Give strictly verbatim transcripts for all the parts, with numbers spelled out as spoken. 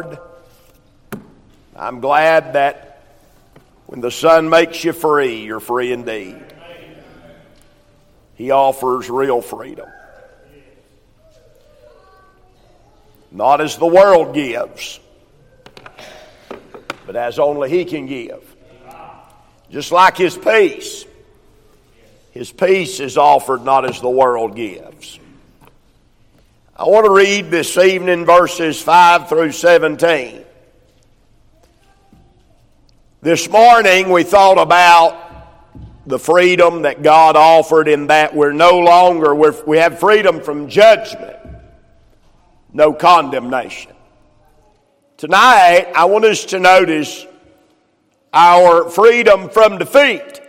Lord, I'm glad that when the Son makes you free, you're free indeed. He offers real freedom. Not as the world gives, but as only He can give. Just like His peace. His peace is offered not as the world gives. I want to read this evening verses five through seventeen. This morning we thought about the freedom that God offered in that we're no longer, we're, we have freedom from judgment, no condemnation. Tonight, I want us to notice our freedom from defeat,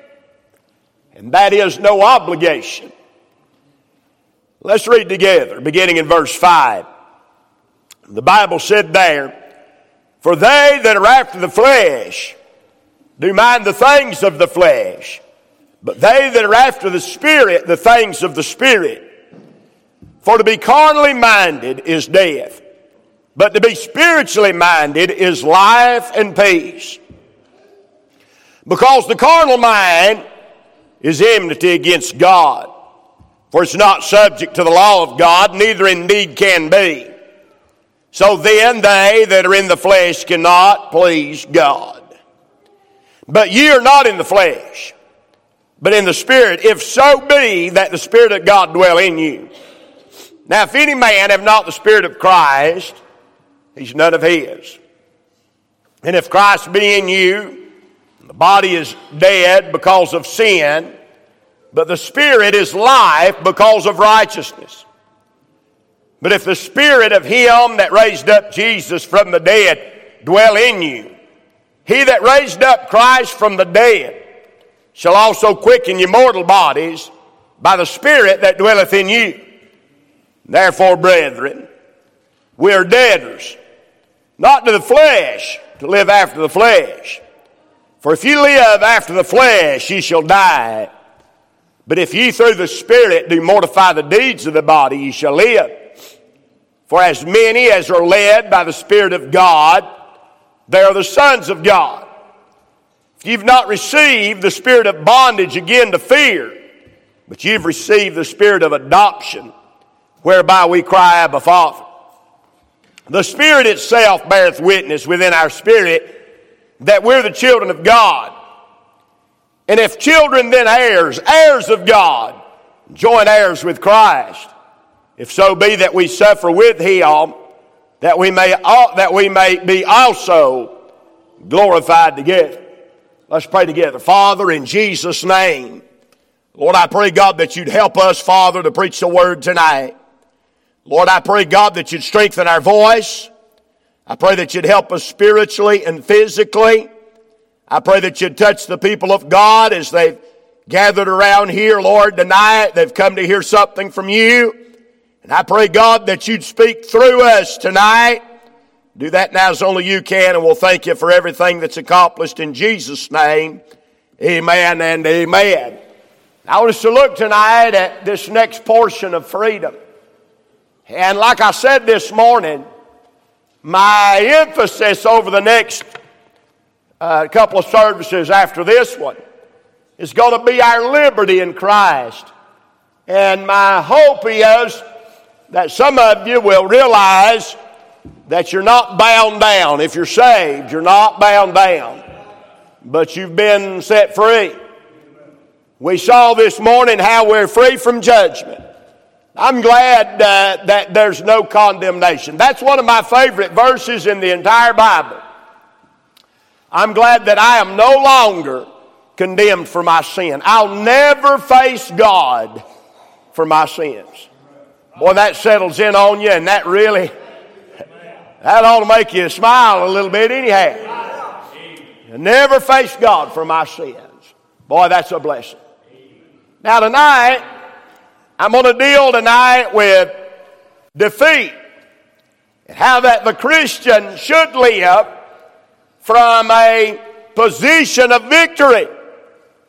and that is no obligation. Let's read together, beginning in verse five. The Bible said there, "For they that are after the flesh do mind the things of the flesh, but they that are after the Spirit, the things of the Spirit. For to be carnally minded is death, but to be spiritually minded is life and peace. Because the carnal mind is enmity against God, for it's not subject to the law of God, neither indeed can be. So then they that are in the flesh cannot please God. But ye are not in the flesh, but in the Spirit, if so be that the Spirit of God dwell in you. Now, if any man have not the Spirit of Christ, he's none of His. And if Christ be in you, the body is dead because of sin, but the Spirit is life because of righteousness. But if the Spirit of Him that raised up Jesus from the dead dwell in you, He that raised up Christ from the dead shall also quicken your mortal bodies by the Spirit that dwelleth in you. Therefore, brethren, we are debtors, not to the flesh, to live after the flesh. For if ye live after the flesh, ye shall die. But if ye through the Spirit do mortify the deeds of the body, ye shall live. For as many as are led by the Spirit of God, they are the sons of God. If you've not received the spirit of bondage again to fear, but you've received the Spirit of adoption, whereby we cry, Abba, Father. The Spirit itself beareth witness within our spirit that we're the children of God. And if children, then heirs, heirs of God, joint heirs with Christ, if so be that we suffer with Him, that we may, that we may be also glorified together." Let's pray together. Father, in Jesus' name, Lord, I pray, God, that you'd help us, Father, to preach the word tonight. Lord, I pray, God, that you'd strengthen our voice. I pray that you'd help us spiritually and physically. I pray that you'd touch the people of God as they've gathered around here, Lord, tonight. They've come to hear something from you. And I pray, God, that you'd speak through us tonight. Do that now as only you can, and we'll thank you for everything that's accomplished in Jesus' name. Amen and amen. I want us to look tonight at this next portion of freedom. And like I said this morning, my emphasis over the next uh, couple of services after this one is going to be our liberty in Christ. And my hope is that some of you will realize that you're not bound down. If you're saved, you're not bound down, but you've been set free. We saw this morning how we're free from judgment. I'm glad uh, that there's no condemnation. That's one of my favorite verses in the entire Bible. I'm glad that I am no longer condemned for my sin. I'll never face God for my sins. Boy, that settles in on you, and that really, that ought to make you smile a little bit anyhow. I never face God for my sins. Boy, that's a blessing. Now tonight, I'm going to deal tonight with defeat and how that the Christian should live from a position of victory.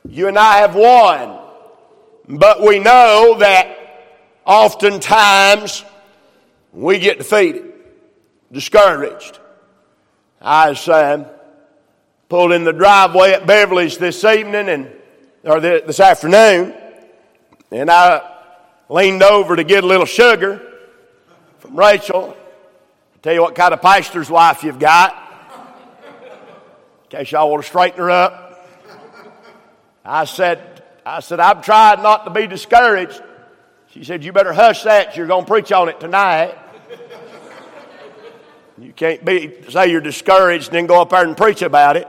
You and I have won, but we know that oftentimes we get defeated, discouraged, I uh, pulled in the driveway at Beverly's this evening and or this afternoon, and I leaned over to get a little sugar from Rachel. I'll tell you what kind of pastor's wife you've got. In case y'all want to straighten her up. I said, I said, I've tried not to be discouraged. She said, you better hush that. You're going to preach on it tonight. You can't be say you're discouraged and then go up there and preach about it.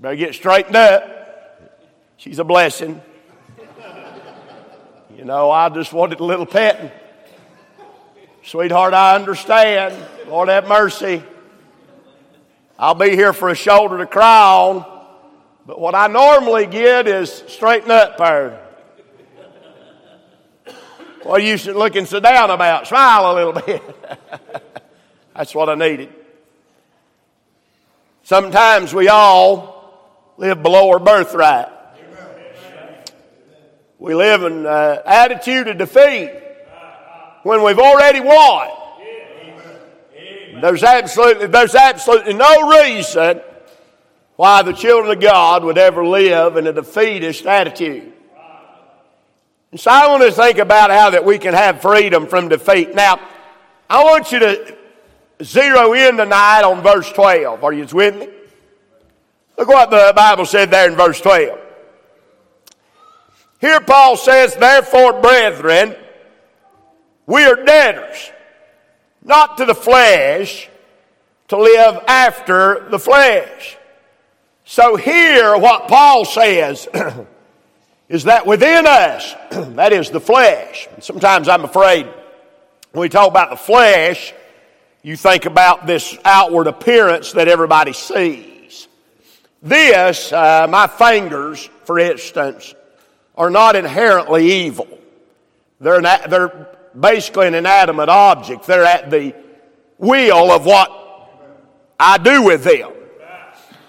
Better get straightened up. She's a blessing. You know, I just wanted a little petting. Sweetheart, I understand. Lord have mercy. I'll be here for a shoulder to cry on. But what I normally get is straighten up, parent. What are you looking so down about? Smile a little bit. That's what I needed. Sometimes we all live below our birthright. We live in uh, attitude of defeat when we've already won. There's absolutely, there's absolutely no reason why the children of God would ever live in a defeatist attitude. And so I want to think about how that we can have freedom from defeat. Now, I want you to zero in tonight on verse twelve. Are you with me? Look what the Bible said there in verse twelve. Here Paul says, therefore, brethren, we are debtors, not to the flesh, to live after the flesh. So here what Paul says is that within us, that is the flesh. And sometimes I'm afraid when we talk about the flesh, you think about this outward appearance that everybody sees. This, uh, my fingers, for instance, are not inherently evil. They're not, they're basically an inanimate object. They're at the will of what I do with them.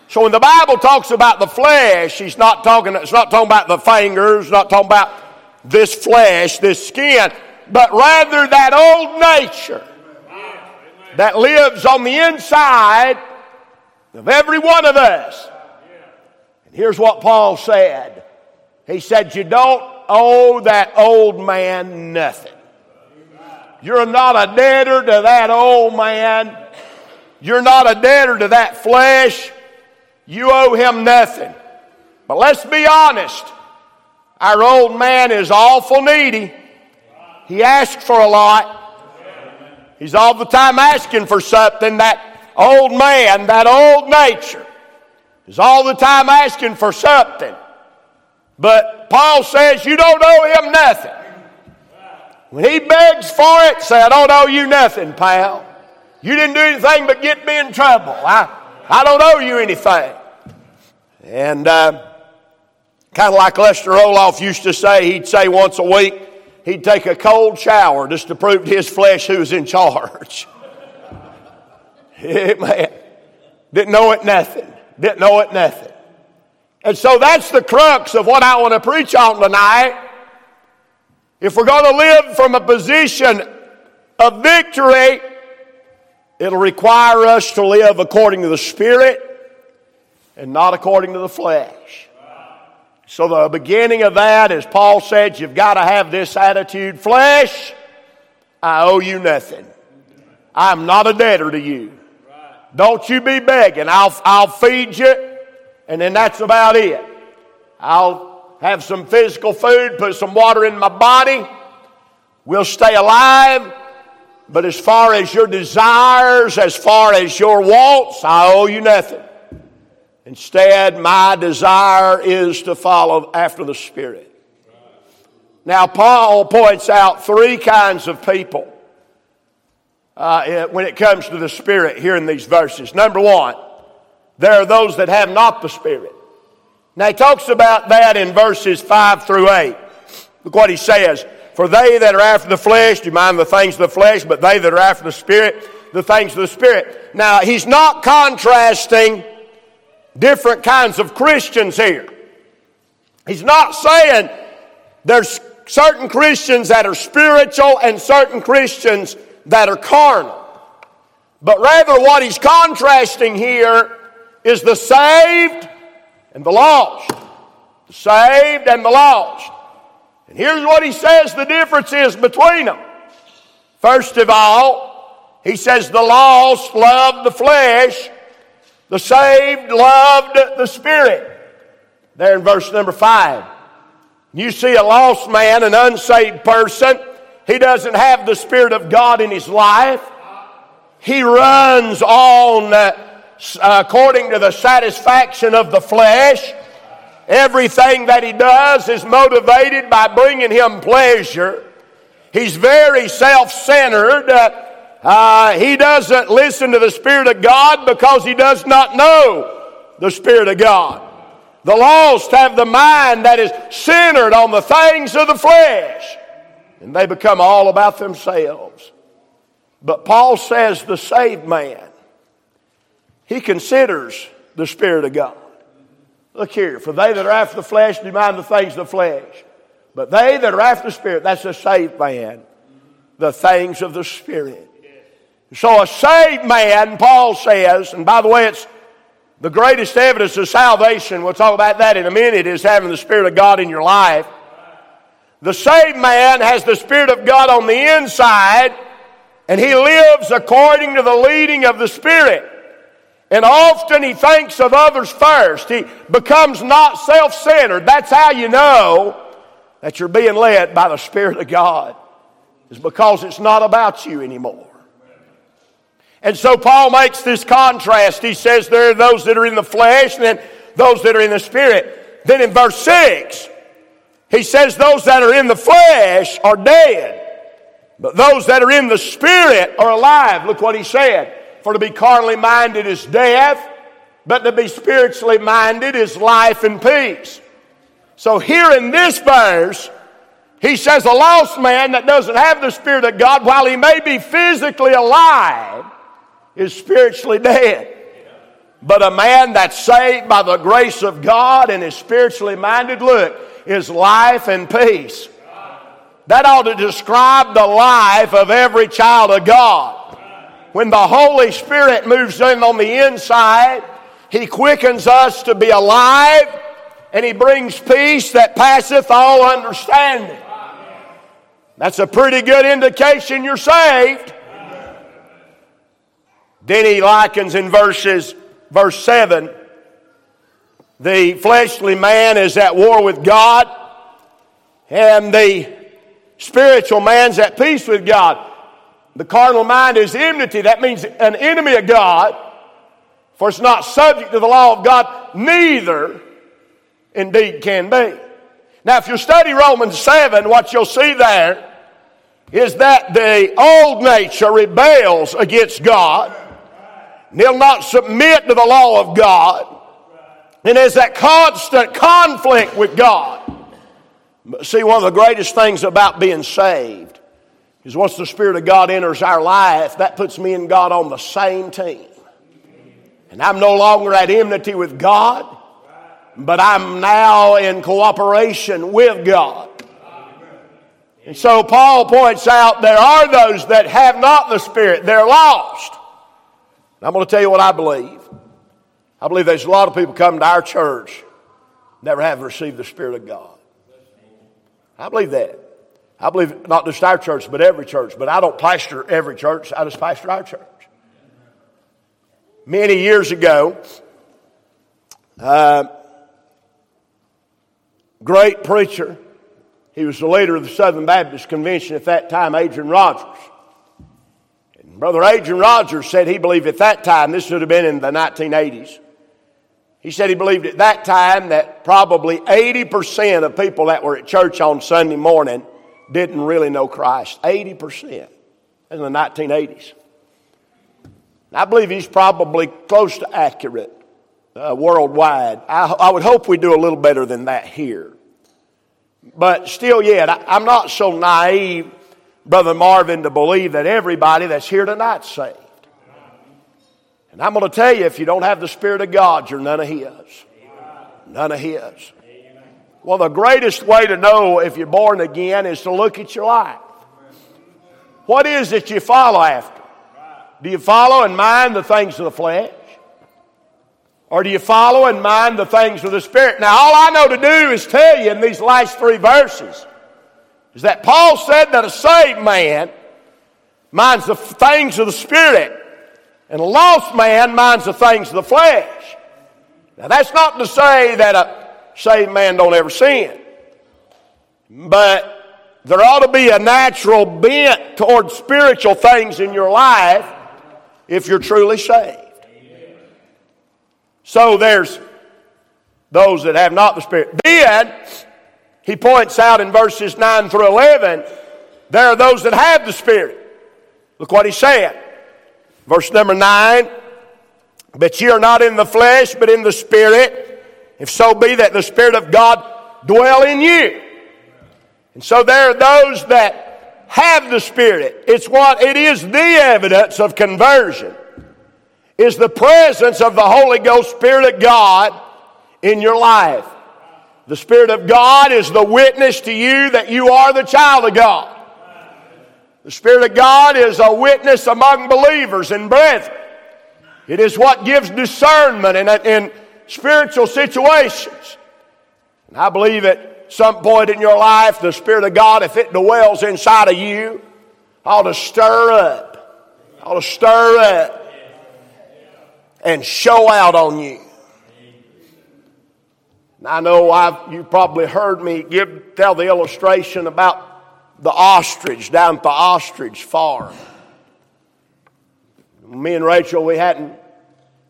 So when the Bible talks about the flesh, he's not talking, it's not talking about the fingers, not talking about this flesh, this skin, but rather that old nature that lives on the inside of every one of us. And here's what Paul said. He said, you don't owe that old man nothing. You're not a debtor to that old man. You're not a debtor to that flesh. You owe him nothing. But let's be honest. Our old man is awful needy. He asks for a lot. He's all the time asking for something. That old man, that old nature, is all the time asking for something. But Paul says you don't owe him nothing. When he begs for it, say, I don't owe you nothing, pal. You didn't do anything but get me in trouble. I, I don't owe you anything. And uh, kind of like Lester Roloff used to say, he'd say once a week, he'd take a cold shower just to prove to his flesh who was in charge. Amen. Didn't owe it nothing. Didn't owe it nothing. And so that's the crux of what I want to preach on tonight. If we're going to live from a position of victory, it'll require us to live according to the Spirit and not according to the flesh. So the beginning of that, as Paul said, you've got to have this attitude. Flesh, I owe you nothing. I'm not a debtor to you. Don't you be begging. I'll, I'll feed you, and then that's about it. I'll have some physical food, put some water in my body. We'll stay alive. But as far as your desires, as far as your wants, I owe you nothing. Instead, my desire is to follow after the Spirit. Now, Paul points out three kinds of people uh, when it comes to the Spirit here in these verses. Number one, there are those that have not the Spirit. Now he talks about that in verses five through eight. Look what he says. For they that are after the flesh do mind the things of the flesh, but they that are after the Spirit, the things of the Spirit. Now he's not contrasting different kinds of Christians here. He's not saying there's certain Christians that are spiritual and certain Christians that are carnal. But rather what he's contrasting here is the saved and the lost. The saved and the lost. And here's what he says the difference is between them. First of all, he says the lost loved the flesh, the saved loved the Spirit. There in verse number five. You see a lost man, an unsaved person, he doesn't have the Spirit of God in his life. He runs on uh, according to the satisfaction of the flesh. Everything that he does is motivated by bringing him pleasure. He's very self-centered. Uh, uh, he doesn't listen to the Spirit of God because he does not know the Spirit of God. The lost have the mind that is centered on the things of the flesh, and they become all about themselves. But Paul says the saved man, he considers the Spirit of God. Look here, for they that are after the flesh do mind the things of the flesh. But they that are after the Spirit, that's the saved man, the things of the Spirit. So a saved man, Paul says, and by the way, it's the greatest evidence of salvation, we'll talk about that in a minute, is having the Spirit of God in your life. The saved man has the Spirit of God on the inside, and he lives according to the leading of the Spirit. And often he thinks of others first. He becomes not self-centered. That's how you know that you're being led by the Spirit of God, is because it's not about you anymore. And so Paul makes this contrast. He says there are those that are in the flesh and then those that are in the Spirit. Then in verse six, he says those that are in the flesh are dead, but those that are in the Spirit are alive. Look what he said. For to be carnally minded is death, but to be spiritually minded is life and peace. So here in this verse, he says a lost man that doesn't have the Spirit of God, while he may be physically alive, is spiritually dead. But a man that's saved by the grace of God and is spiritually minded, look, is life and peace. That ought to describe the life of every child of God. When the Holy Spirit moves in on the inside, he quickens us to be alive, and he brings peace that passeth all understanding. That's a pretty good indication you're saved. Then he likens in verses, verse seven, the fleshly man is at war with God, and the spiritual man's at peace with God. The carnal mind is enmity. That means an enemy of God, for it's not subject to the law of God, neither indeed can be. Now, if you study Romans seven, what you'll see there is that the old nature rebels against God. They'll not submit to the law of God. And there's that constant conflict with God. But see, one of the greatest things about being saved is once the Spirit of God enters our life, that puts me and God on the same team. And I'm no longer at enmity with God, but I'm now in cooperation with God. And so Paul points out there are those that have not the Spirit. They're lost. And I'm going to tell you what I believe. I believe there's a lot of people coming to our church never have received the Spirit of God. I believe that. I believe not just our church, but every church. But I don't pastor every church. I just pastor our church. Many years ago, uh, great preacher, he was the leader of the Southern Baptist Convention at that time, Adrian Rogers. And Brother Adrian Rogers said he believed at that time, this would have been in the nineteen eighties, he said he believed at that time that probably eighty percent of people that were at church on Sunday morning didn't really know Christ. eighty percent in the nineteen eighties. And I believe he's probably close to accurate uh, worldwide. I, I would hope we do a little better than that here. But still yet, I, I'm not so naive, Brother Marvin, to believe that everybody that's here tonight's saved. And I'm going to tell you, if you don't have the Spirit of God, you're none of His. None of His. Well, the greatest way to know if you're born again is to look at your life. What is it you follow after? Do you follow and mind the things of the flesh? Or do you follow and mind the things of the Spirit? Now, all I know to do is tell you in these last three verses is that Paul said that a saved man minds the things of the Spirit, and a lost man minds the things of the flesh. Now, that's not to say that a saved man don't ever sin, but there ought to be a natural bent toward spiritual things in your life if you're truly saved. Amen. So there's those that have not the Spirit. Then, he points out in verses nine through eleven, there are those that have the Spirit. Look what he said. Verse number nine, but ye are not in the flesh, but in the Spirit, if so be that the Spirit of God dwell in you. And so there are those that have the Spirit. It's what it is the evidence of conversion, is the presence of the Holy Ghost, Spirit of God in your life. The Spirit of God is the witness to you that you are the child of God. The Spirit of God is a witness among believers and brethren. It is what gives discernment in, in spiritual situations. And I believe it. Some point in your life, the Spirit of God, if it dwells inside of you, ought to stir up, ought to stir up and show out on you. And I know I've, you probably heard me give tell the illustration about the ostrich down at the ostrich farm. Me and Rachel, we hadn't,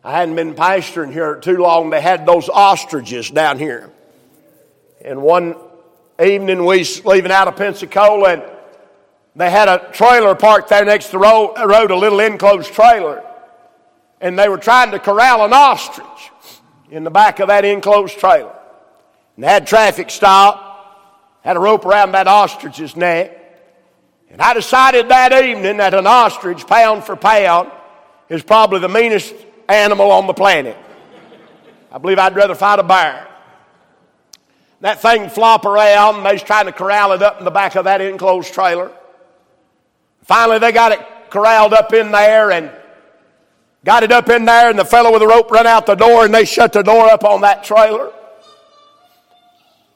I hadn't been pastoring here too long. They had those ostriches down here. And one evening we was leaving out of Pensacola, and they had a trailer parked there next to the road, road, a little enclosed trailer. And they were trying to corral an ostrich in the back of that enclosed trailer. And they had traffic stop, had a rope around that ostrich's neck. And I decided that evening that an ostrich, pound for pound, is probably the meanest animal on the planet. I believe I'd rather fight a bear. That thing flop around, and they's trying to corral it up in the back of that enclosed trailer. Finally, they got it corralled up in there and got it up in there, and the fellow with the rope ran out the door, and they shut the door up on that trailer.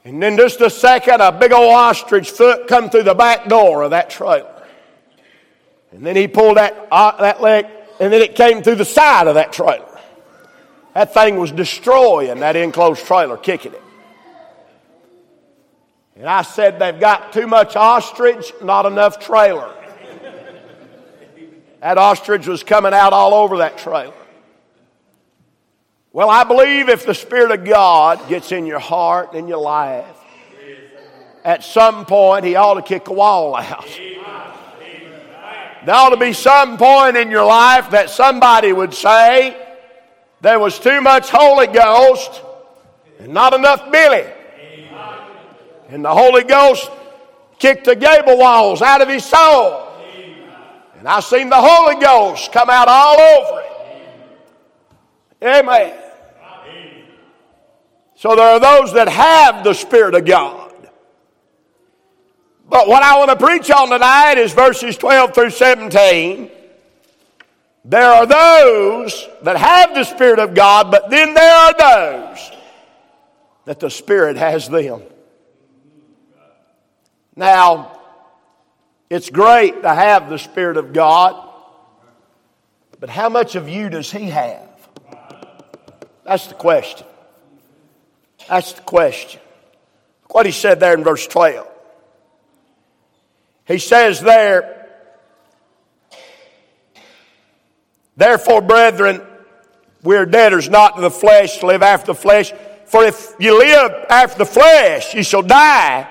And then just a second, a big old ostrich foot come through the back door of that trailer. And then he pulled that, uh, that leg, and then it came through the side of that trailer. That thing was destroying that enclosed trailer, kicking it. And I said, they've got too much ostrich, not enough trailer. That ostrich was coming out all over that trailer. Well, I believe if the Spirit of God gets in your heart and in your life, at some point he ought to kick a wall out. There ought to be some point in your life that somebody would say, there was too much Holy Ghost and not enough Billy. And the Holy Ghost kicked the gable walls out of his soul. And I seen the Holy Ghost come out all over it. Amen. So there are those that have the Spirit of God. But what I want to preach on tonight is verses twelve through seventeen. There are those that have the Spirit of God, but then there are those that the Spirit has them. Now, it's great to have the Spirit of God, but how much of you does He have? That's the question. That's the question. Look what He said there in verse twelve. He says there, therefore, brethren, we are debtors not to the flesh to live after the flesh. For if you live after the flesh, you shall die.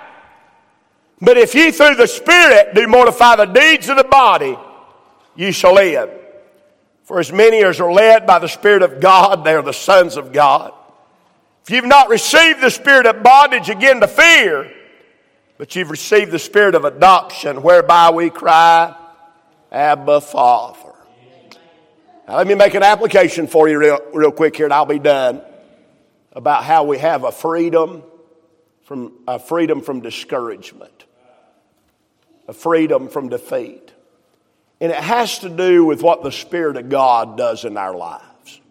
But if ye through the Spirit do mortify the deeds of the body, ye shall live. For as many as are led by the Spirit of God, they are the sons of God. If you've not received the spirit of bondage again to fear, but you've received the Spirit of adoption, whereby we cry, Abba, Father. Now let me make an application for you real, real quick here, and I'll be done, about how we have a freedom from a freedom from discouragement. A freedom from defeat. And it has to do with what the Spirit of God does in our lives.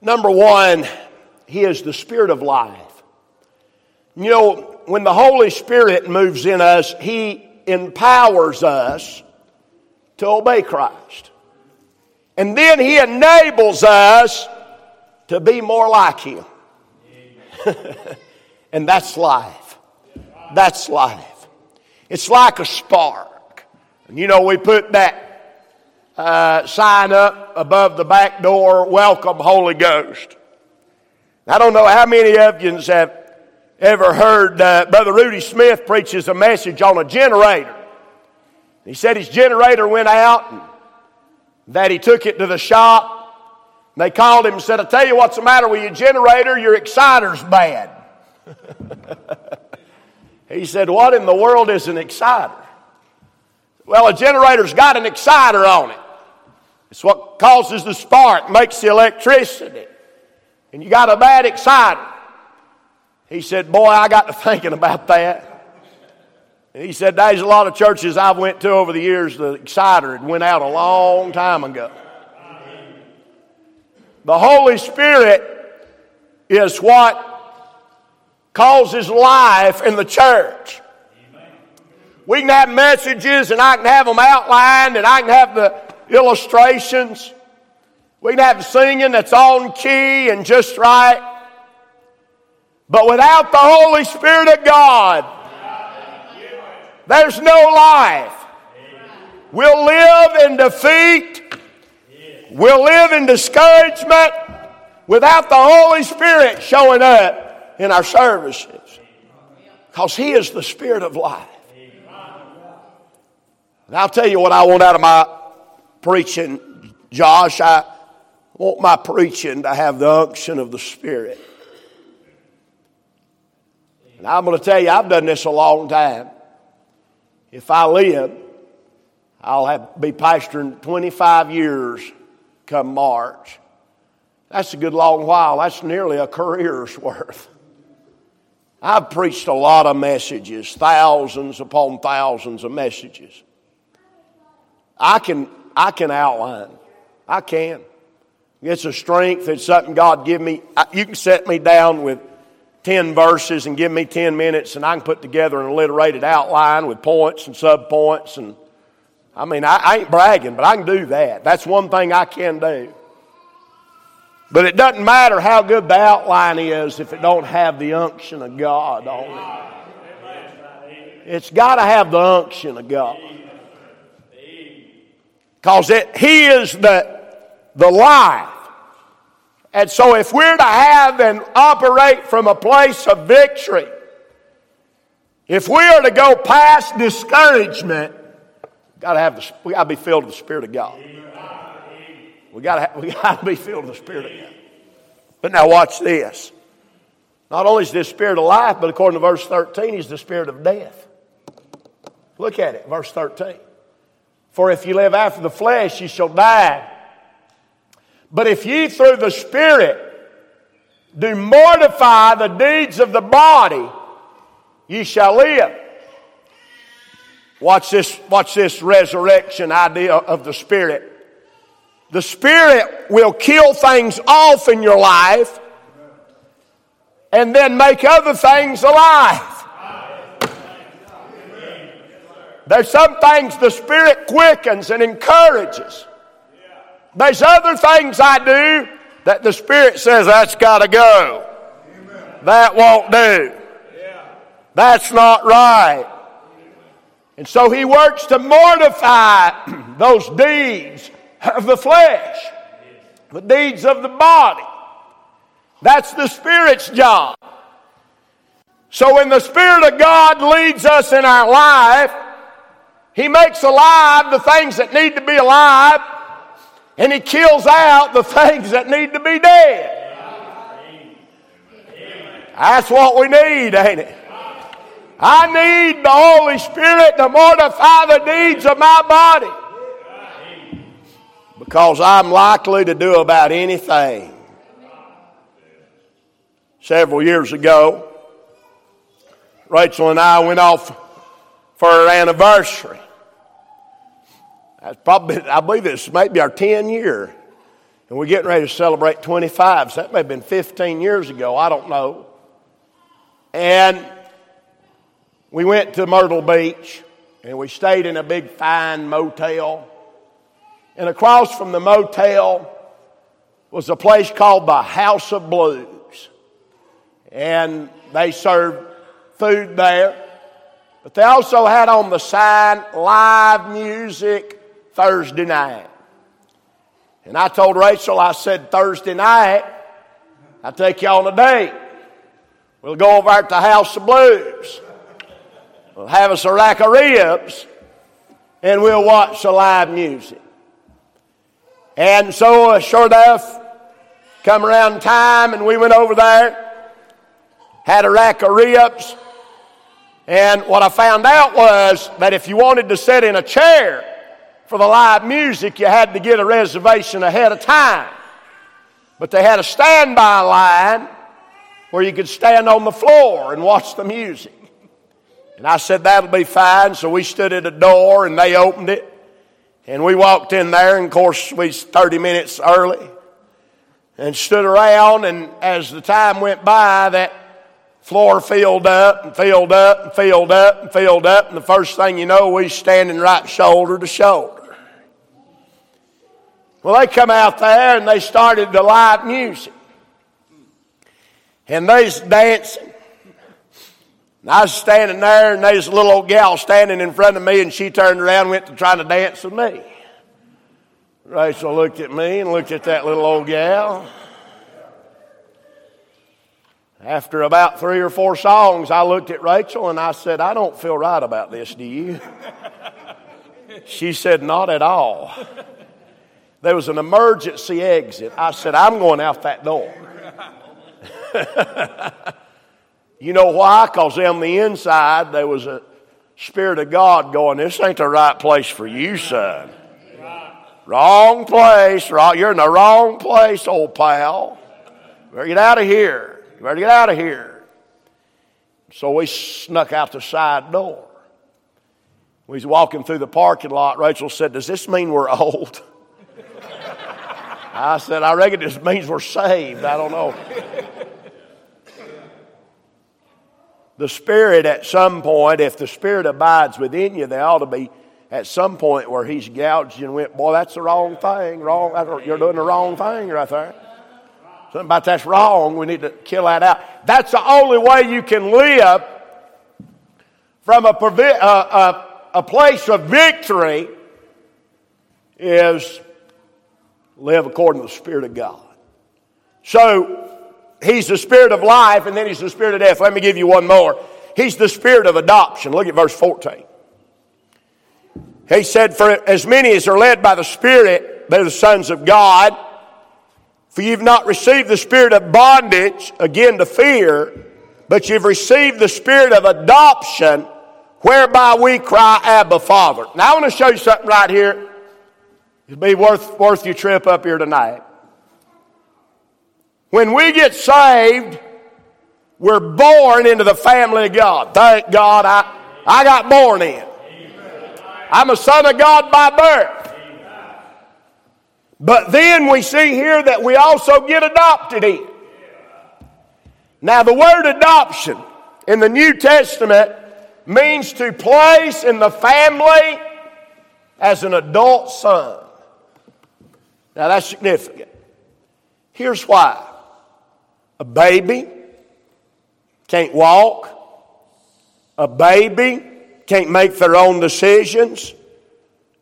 Number one, He is the Spirit of life. You know, when the Holy Spirit moves in us, He empowers us to obey Christ. And then He enables us to be more like Him. And that's life. That's life. It's like a spark. And you know, we put that uh, sign up above the back door, "Welcome, Holy Ghost." I don't know how many of you have ever heard uh, Brother Rudy Smith preaches a message on a generator. He said his generator went out and that he took it to the shop. They called him and said, "I tell you what's the matter with your generator, your exciter's bad." He said, "What in the world is an exciter?" "Well, a generator's got an exciter on it. It's what causes the spark, makes the electricity. And you got a bad exciter." He said, "Boy, I got to thinking about that." And he said, "There's a lot of churches I've went to over the years, the exciter had went out a long time ago." The Holy Spirit is what causes life in the church. We can have messages and I can have them outlined and I can have the illustrations. We can have singing that's on key and just right. But without the Holy Spirit of God, there's no life. We'll live in defeat. We'll live in discouragement without the Holy Spirit showing up in our services. Because He is the Spirit of life. And I'll tell you what I want out of my preaching, Josh. I want my preaching to have the unction of the Spirit. And I'm going to tell you, I've done this a long time. If I live, I'll have, be pastoring twenty-five years come March. That's a good long while. That's nearly a career's worth. I've preached a lot of messages, thousands upon thousands of messages. I can I can outline. I can. It's a strength. It's something God give me. You can set me down with ten verses and give me ten minutes and I can put together an alliterated outline with points and subpoints. And I mean, I, I ain't bragging, but I can do that. That's one thing I can do. But it doesn't matter how good the outline is if it don't have the unction of God on it. It's got to have the unction of God. Because it, He is the, the life. And so if we're to have and operate from a place of victory, if we are to go past discouragement, Got to have the, we got to be filled with the Spirit of God. We got to we got to be filled with the Spirit of God. But now watch this. Not only is this Spirit of life, but according to verse thirteen, He's the Spirit of death. Look at it, verse thirteen. "For if you live after the flesh, you shall die. But if ye through the Spirit do mortify the deeds of the body, ye shall live." Watch this, watch this resurrection idea of the Spirit. The Spirit will kill things off in your life and then make other things alive. There's some things the Spirit quickens and encourages. There's other things I do that the Spirit says, "That's got to go. That won't do. That's not right." And so He works to mortify those deeds of the flesh, the deeds of the body. That's the Spirit's job. So when the Spirit of God leads us in our life, He makes alive the things that need to be alive, and He kills out the things that need to be dead. That's what we need, ain't it? I need the Holy Spirit to mortify the deeds of my body, because I'm likely to do about anything. Several years ago, Rachel and I went off for our anniversary. That's probably, I believe it's maybe our tenth year. And we're getting ready to celebrate twenty-five. So that may have been fifteen years ago. I don't know. And we went to Myrtle Beach. And we stayed in a big fine motel. And across from the motel was a place called the House of Blues. And they served food there. But they also had on the sign, live music Thursday night. And I told Rachel, I said, Thursday night, I'll take you on a date. We'll go over at the House of Blues. We'll have us a rack of ribs, and we'll watch the live music. And so, uh, sure enough, come around time, and we went over there, had a rack of ribs, and what I found out was that if you wanted to sit in a chair for the live music, you had to get a reservation ahead of time. But they had a standby line where you could stand on the floor and watch the music. And I said, that'll be fine. So we stood at a door and they opened it. And we walked in there, and of course we was thirty minutes early. And stood around, and as the time went by, that floor filled up and filled up and filled up and filled up. And the first thing you know, we standing right shoulder to shoulder. Well, they come out there and they started the live music. And they's dancing. And I was standing there, and there's a little old gal standing in front of me, and she turned around and went to try to dance with me. Rachel looked at me and looked at that little old gal. After about three or four songs, I looked at Rachel, and I said, I don't feel right about this, do you? She said, not at all. There was an emergency exit. I said, I'm going out that door. You know why? Because on the inside, there was a Spirit of God going, this ain't the right place for you, son. Right. Wrong place. Wrong. You're in the wrong place, old pal. You better get out of here. You better get out of here. So we snuck out the side door. We was walking through the parking lot. Rachel said, does this mean we're old? I said, I reckon this means we're saved. I don't know. The Spirit at some point, if the Spirit abides within you, there ought to be at some point where he's gouged you and went, boy, that's the wrong thing. Wrong, you're doing the wrong thing right there. Something about that's wrong. We need to kill that out. That's the only way you can live from a, a, a place of victory is live according to the Spirit of God. So, he's the Spirit of life, and then he's the Spirit of death. Let me give you one more. He's the Spirit of adoption. Look at verse fourteen. He said, for as many as are led by the Spirit, they're the sons of God. For you've not received the spirit of bondage, again to fear, but you've received the Spirit of adoption, whereby we cry, Abba, Father. Now I want to show you something right here. It'll be worth, worth your trip up here tonight. When we get saved, we're born into the family of God. Thank God I, I got born in. I'm a son of God by birth. But then we see here that we also get adopted in. Now the word adoption in the New Testament means to place in the family as an adult son. Now that's significant. Here's why. A baby can't walk. A baby can't make their own decisions.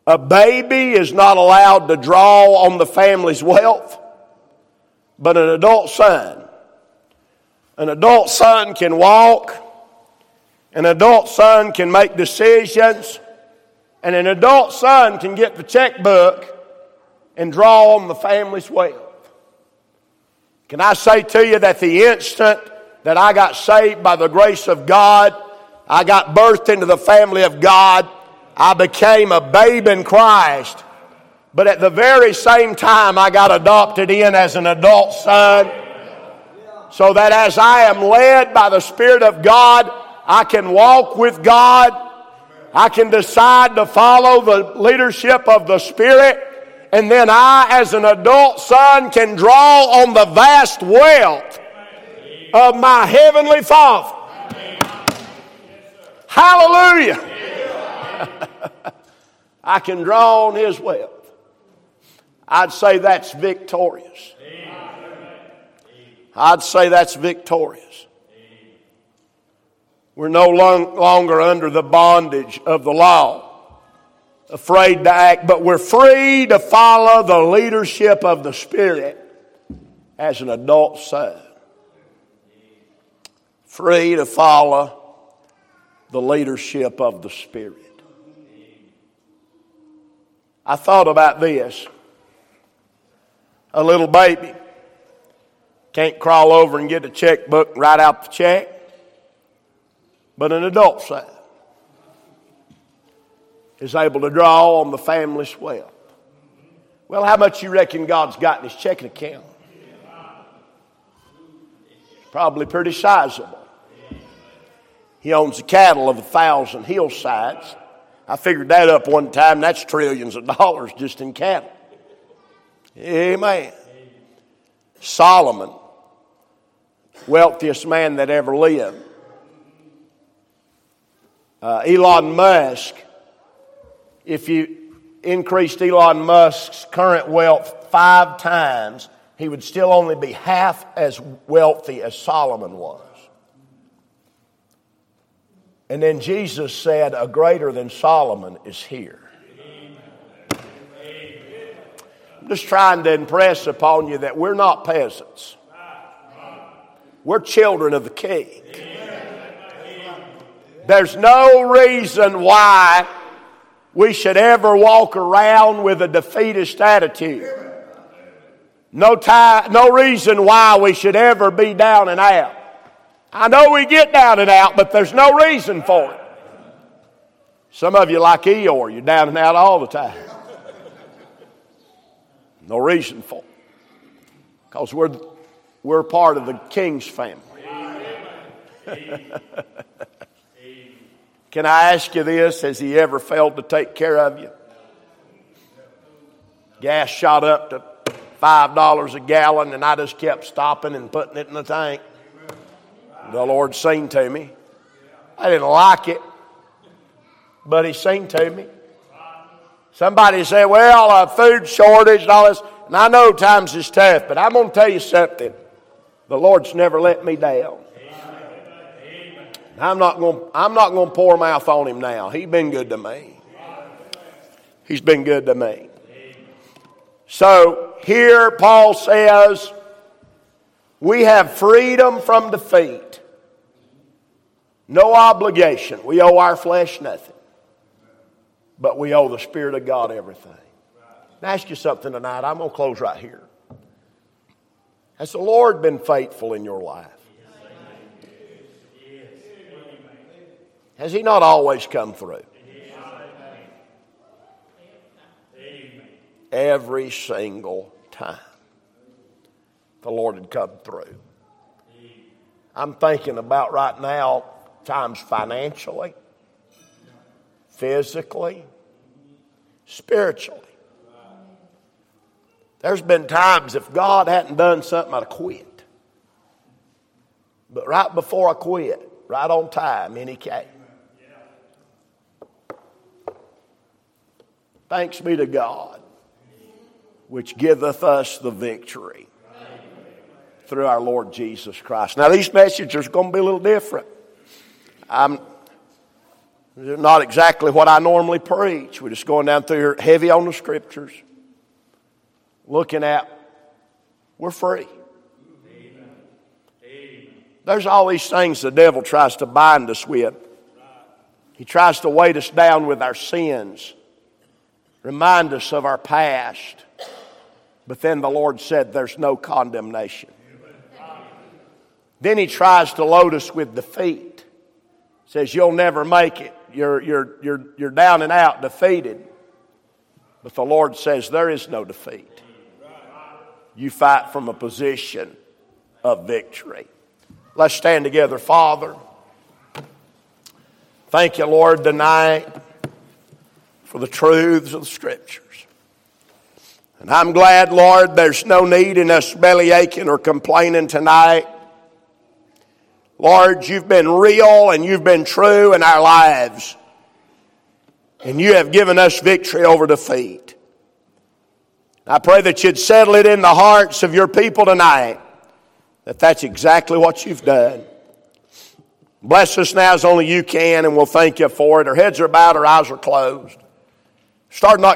A baby is not allowed to draw on the family's wealth. But an adult son, an adult son can walk. An adult son can make decisions. And an adult son can get the checkbook and draw on the family's wealth. Can I say to you that the instant that I got saved by the grace of God, I got birthed into the family of God, I became a babe in Christ. But at the very same time, I got adopted in as an adult son, so that as I am led by the Spirit of God, I can walk with God, I can decide to follow the leadership of the Spirit, and then I, as an adult son, can draw on the vast wealth of my Heavenly Father. Hallelujah! I can draw on His wealth. I'd say that's victorious. I'd say that's victorious. We're no long, longer under the bondage of the law, afraid to act, but we're free to follow the leadership of the Spirit as an adult son. Free to follow the leadership of the Spirit. I thought about this. A little baby can't crawl over and get a checkbook and write out the check, but an adult son is able to draw on the family's wealth. Well, how much you reckon God's got in His checking account? Probably pretty sizable. He owns the cattle of a thousand hillsides. I figured that up one time. That's trillions of dollars just in cattle. Amen. Solomon, wealthiest man that ever lived. Uh, Elon Musk, if you increased Elon Musk's current wealth five times, he would still only be half as wealthy as Solomon was. And then Jesus said, a greater than Solomon is here. I'm just trying to impress upon you that we're not peasants. We're children of the King. There's no reason why we should ever walk around with a defeatist attitude. No time, no reason why we should ever be down and out. I know we get down and out, but there's no reason for it. Some of you like Eeyore, you're down and out all the time. No reason for it. Because we're, we're part of the King's family. Can I ask you this? Has He ever failed to take care of you? Gas shot up to five dollars a gallon, and I just kept stopping and putting it in the tank. The Lord seen to me. I didn't like it, but He seen to me. Somebody said, well, a food shortage and all this. And I know times is tough, but I'm going to tell you something. The Lord's never let me down. I'm not going I'm not going to pour mouth on Him now. He's been good to me. He's been good to me. So here Paul says, we have freedom from defeat. No obligation. We owe our flesh nothing. But we owe the Spirit of God everything. I'll ask you something tonight. I'm going to close right here. Has the Lord been faithful in your life? Has He not always come through? Every single time the Lord had come through. I'm thinking about right now times financially, physically, spiritually. There's been times if God hadn't done something, I'd have quit. But right before I quit, right on time, in He came. Thanks be to God, which giveth us the victory through our Lord Jesus Christ. Now, these messages are going to be a little different. I'm not exactly what I normally preach. We're just going down through here heavy on the Scriptures, looking at we're free. There's all these things the devil tries to bind us with. He tries to weight us down with our sins, remind us of our past. But then the Lord said, there's no condemnation. Then he tries to load us with defeat. Says, you'll never make it. You're, you're, you're, you're down and out, defeated. But the Lord says, there is no defeat. You fight from a position of victory. Let's stand together. Father, thank you, Lord, tonight. for the truths of the Scriptures. And I'm glad, Lord, there's no need in us belly aching or complaining tonight. Lord, you've been real and you've been true in our lives. And you have given us victory over defeat. I pray that you'd settle it in the hearts of your people tonight, that that's exactly what you've done. Bless us now as only you can, and we'll thank you for it. Our heads are bowed, our eyes are closed. Start not